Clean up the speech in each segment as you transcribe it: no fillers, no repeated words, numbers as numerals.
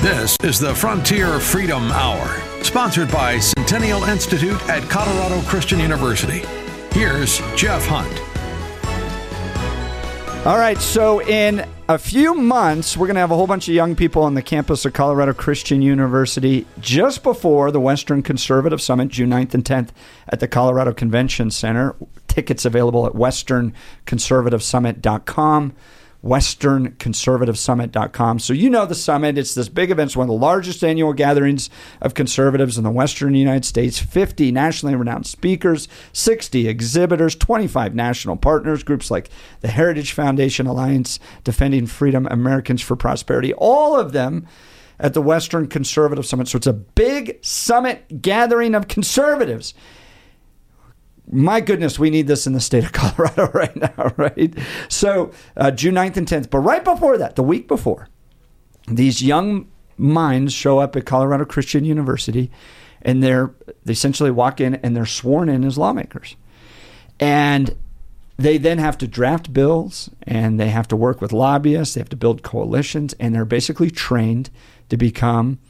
This is the Frontier Freedom Hour, sponsored by Centennial Institute at Colorado Christian University. Here's Jeff Hunt. All right, so in a few months, we're going to have a whole bunch of young people on the campus of Colorado Christian University just before the Western Conservative Summit, June 9th and 10th at the Colorado Convention Center. Tickets available at westernconservativesummit.com, westernconservativesummit.com. So you know the summit. It's this big event. It's one of the largest annual gatherings of conservatives in the Western United States. 50 nationally renowned speakers, 60 exhibitors, 25 national partners, groups like the Heritage Foundation Alliance, Defending Freedom, Americans for Prosperity, all of them at the Western Conservative Summit. So it's a big summit gathering of conservatives. My goodness, we need this in the state of Colorado right now, right? So June 9th and 10th. But right before that, the week before, these young minds show up at Colorado Christian University, and they essentially walk in and they're sworn in as lawmakers. And they then have to draft bills, and they have to work with lobbyists, they have to build coalitions, and they're basically trained to become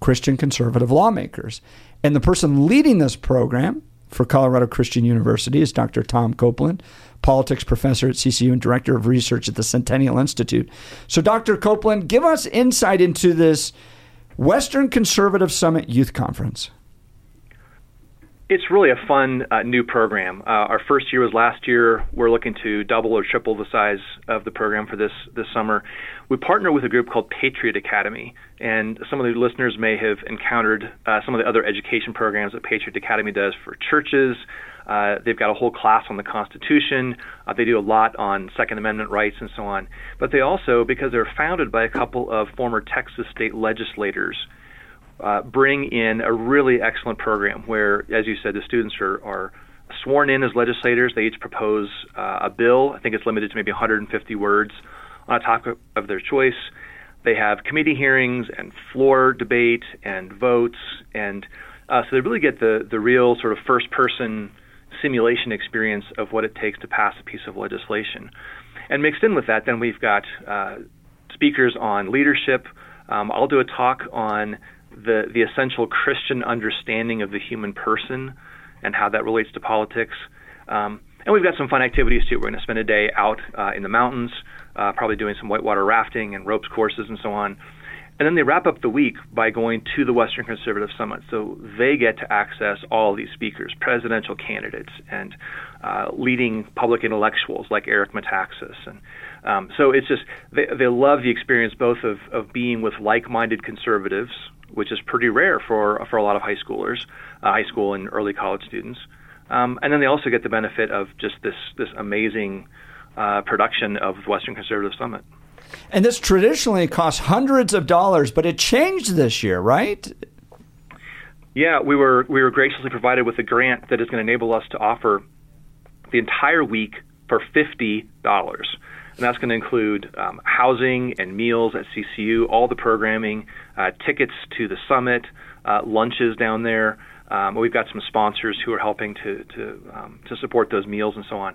Christian conservative lawmakers. And the person leading this program for Colorado Christian University is Dr. Tom Copeland, politics professor at CCU and director of research at the Centennial Institute. So Dr. Copeland, give us insight into this Western Conservative Summit Youth Conference. It's really a fun new program. Our first year was last year. We're looking to double or triple the size of the program for this summer. We partner with a group called Patriot Academy, and some of the listeners may have encountered some of the other education programs that Patriot Academy does for churches. They've got a whole class on the Constitution. They do a lot on Second Amendment rights and so on. But they also, because they're founded by a couple of former Texas state legislators, bring in a really excellent program where, as you said, the students are sworn in as legislators. They each propose a bill. I think it's limited to maybe 150 words on a topic of their choice. They have committee hearings and floor debate and votes, and so they really get the real sort of first-person simulation experience of what it takes to pass a piece of legislation. And mixed in with that, then we've got speakers on leadership. I'll do a talk on the essential Christian understanding of the human person and how that relates to politics. And we've got some fun activities, too. We're going to spend a day out in the mountains, probably doing some whitewater rafting and ropes courses and so on. And then they wrap up the week by going to the Western Conservative Summit. So they get to access all these speakers, presidential candidates, and leading public intellectuals like Eric Metaxas. And so it's just they love the experience both of being with like-minded conservatives, which is pretty rare for a lot of high schoolers, high school and early college students. And then they also get the benefit of just this amazing production of Western Conservative Summit. And this traditionally costs hundreds of dollars, but it changed this year, right? Yeah, we were graciously provided with a grant that is going to enable us to offer the entire week for $50. And that's going to include housing and meals at CCU, all the programming, tickets to the summit, lunches down there. We've got some sponsors who are helping to support those meals and so on.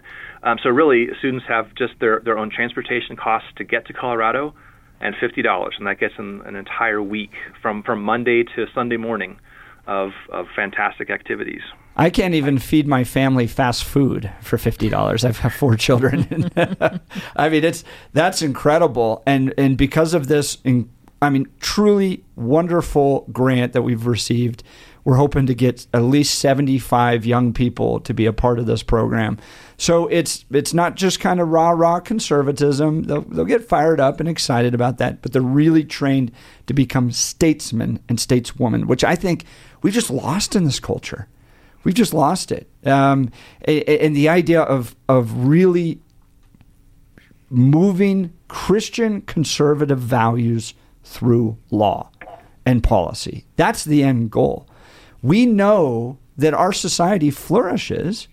So really, students have just their own transportation costs to get to Colorado and $50, and that gets them an entire week from Monday to Sunday morning of fantastic activities. I can't even feed my family fast food for $50. I've got 4 children. I mean, that's incredible. And because of this, truly wonderful grant that we've received, we're hoping to get at least 75 young people to be a part of this program. So it's not just kind of rah-rah conservatism. They'll get fired up and excited about that, but they're really trained to become statesmen and stateswomen, which I think we just lost in this culture. We've just lost it. And the idea of really moving Christian conservative values through law and policy. That's the end goal. We know that our society flourishes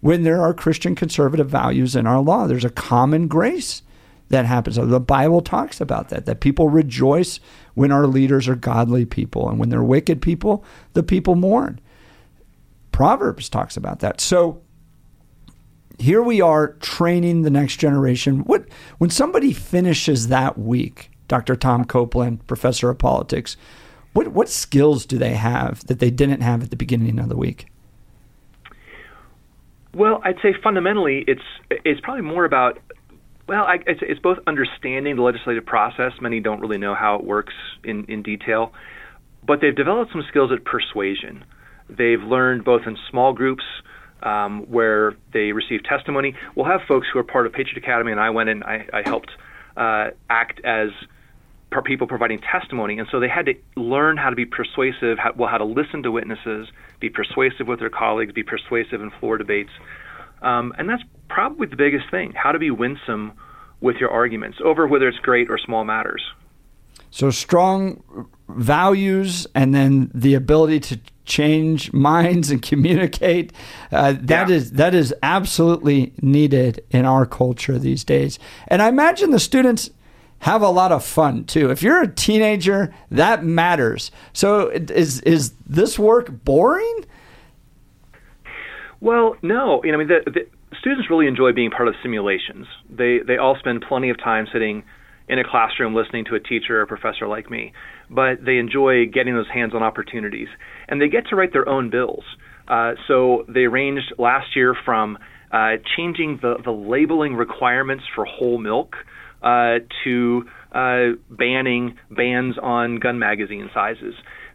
when there are Christian conservative values in our law. There's a common grace that happens. The Bible talks about that people rejoice when our leaders are godly people, and when they're wicked people, the people mourn. Proverbs talks about that. So here we are training the next generation. When somebody finishes that week, Dr. Tom Copeland, professor of politics. What skills do they have that they didn't have at the beginning of the week? Well, I'd say fundamentally it's probably more about, it's both understanding the legislative process. Many don't really know how it works in detail, but they've developed some skills at persuasion. They've learned both in small groups where they receive testimony. We'll have folks who are part of Patriot Academy, and I went and I helped act as people providing testimony, and so they had to learn how to be persuasive, how to listen to witnesses, be persuasive with their colleagues, be persuasive in floor debates, and that's probably the biggest thing, how to be winsome with your arguments over whether it's great or small matters. So strong values and then the ability to change minds and communicate, that is absolutely needed in our culture these days. And I imagine the students have a lot of fun too. If you're a teenager, that matters. So is this work boring? Well, no. You know, I mean, the students really enjoy being part of simulations. They all spend plenty of time sitting in a classroom listening to a teacher or professor like me, but they enjoy getting those hands-on opportunities. And they get to write their own bills. So they ranged last year from changing the labeling requirements for whole milk to bans on gun magazine sizes.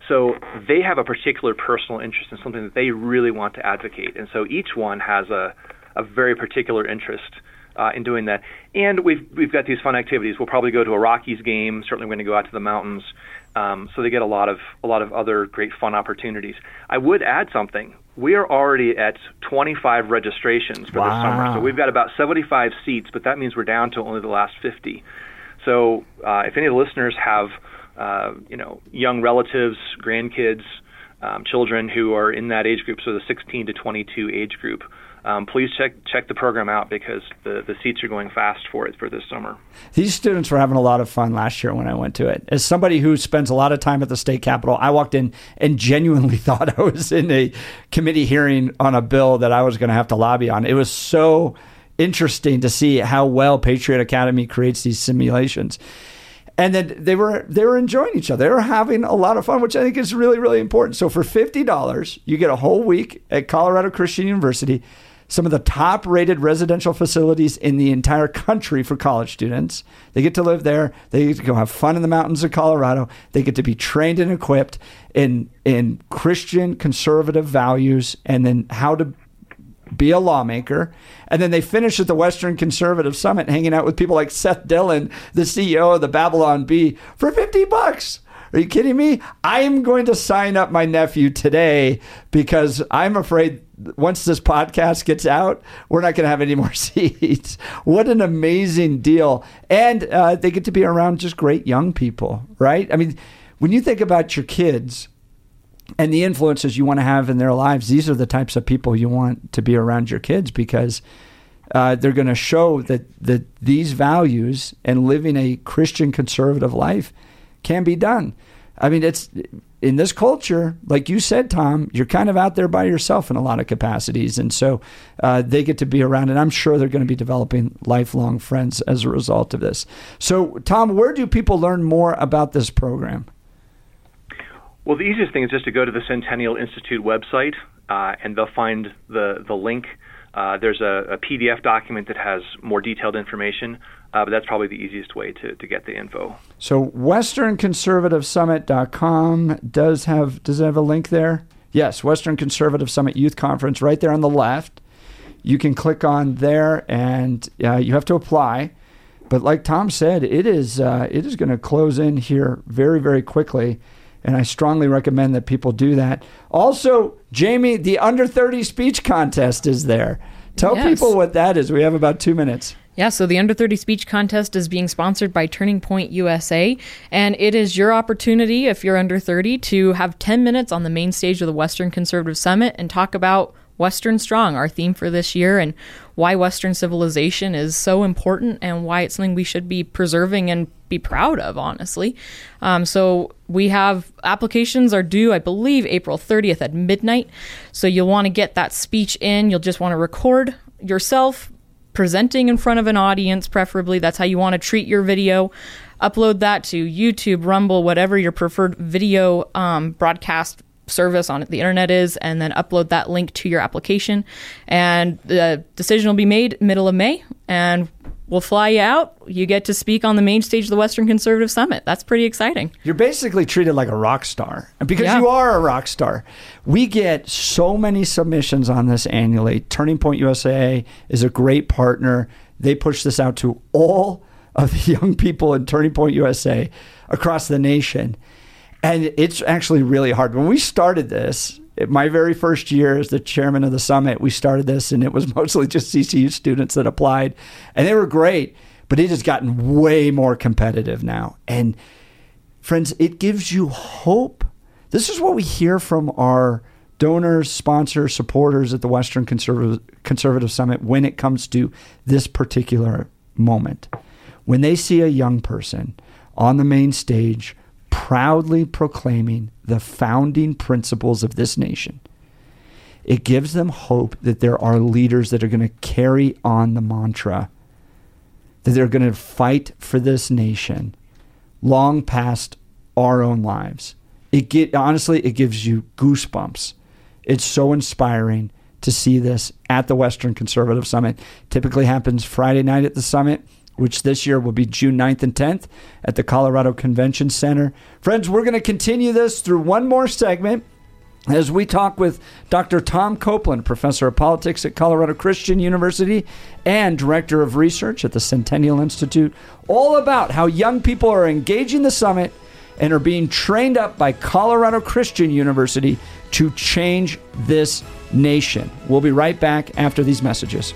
So they have a particular personal interest in something that they really want to advocate. And so each one has a very particular interest in doing that. And we've got these fun activities. We'll probably go to a Rockies game. Certainly we're going to go out to the mountains. So they get a lot of other great fun opportunities. I would add something. We are already at 25 registrations for this summer. So we've got about 75 seats, but that means we're down to only the last 50. So if any of the listeners have young relatives, grandkids, children who are in that age group, so the 16 to 22 age group, please check the program out because the seats are going fast for it for this summer. These students were having a lot of fun last year when I went to it. As somebody who spends a lot of time at the state capitol, I walked in and genuinely thought I was in a committee hearing on a bill that I was going to have to lobby on. It was so interesting to see how well Patriot Academy creates these simulations. And then they were enjoying each other. They were having a lot of fun, which I think is really, really important. So for $50, you get a whole week at Colorado Christian University, some of the top-rated residential facilities in the entire country for college students. They get to live there. They get to go have fun in the mountains of Colorado. They get to be trained and equipped in Christian conservative values and then how to be a lawmaker. And then they finish at the Western Conservative Summit hanging out with people like Seth Dillon, the CEO of the Babylon Bee, for $50. Are you kidding me? I am going to sign up my nephew today because I'm afraid once this podcast gets out, we're not going to have any more seats. What an amazing deal. And they get to be around just great young people, right? I mean, when you think about your kids and the influences you want to have in their lives, these are the types of people you want to be around your kids because they're going to show that these values and living a Christian conservative life can be done. I mean, it's in this culture, like you said, Tom, you're kind of out there by yourself in a lot of capacities. And so they get to be around, and I'm sure they're going to be developing lifelong friends as a result of this. So, Tom, where do people learn more about this program? Well, the easiest thing is just to go to the Centennial Institute website, and they'll find the link. There's a PDF document that has more detailed information, but that's probably the easiest way to get the info. So westernconservativesummit.com does it have a link there? Yes, Western Conservative Summit Youth Conference, right there on the left. You can click on there, and you have to apply. But like Tom said, it is going to close in here very, very quickly, and I strongly recommend that people do that. Also, Jamie, the Under 30 Speech Contest is there. Tell people what that is. We have about 2 minutes. Yeah, so the Under 30 Speech Contest is being sponsored by Turning Point USA, and it is your opportunity, if you're under 30, to have 10 minutes on the main stage of the Western Conservative Summit and talk about Western Strong, our theme for this year, and why Western civilization is so important and why it's something we should be preserving and be proud of, honestly. So we have applications are due, I believe, April 30th at midnight. So you'll want to get that speech in. You'll just want to record yourself presenting in front of an audience, preferably. That's how you want to treat your video. Upload that to YouTube, Rumble, whatever your preferred video broadcast service on the internet is, and then upload that link to your application. And the decision will be made middle of May, and we'll fly you out. You get to speak on the main stage of the Western Conservative Summit. That's pretty exciting. You're basically treated like a rock star. And because you are a rock star, we get so many submissions on this annually. Turning Point USA is a great partner. They push this out to all of the young people in Turning Point USA across the nation. And it's actually really hard. When we started this, my very first year as the chairman of the summit, we started this, and it was mostly just CCU students that applied. And they were great, but it has gotten way more competitive now. And friends, it gives you hope. This is what we hear from our donors, sponsors, supporters at the Western Conservative Summit when it comes to this particular moment. When they see a young person on the main stage proudly proclaiming the founding principles of this nation, it gives them hope that there are leaders that are going to carry on the mantra, that they're going to fight for this nation long past our own lives. Honestly, it gives you goosebumps. It's so inspiring to see this at the Western Conservative Summit. Typically happens Friday night at the summit, which this year will be June 9th and 10th at the Colorado Convention Center. Friends, we're going to continue this through one more segment as we talk with Dr. Tom Copeland, professor of politics at Colorado Christian University and director of research at the Centennial Institute, all about how young people are engaging the summit and are being trained up by Colorado Christian University to change this nation. We'll be right back after these messages.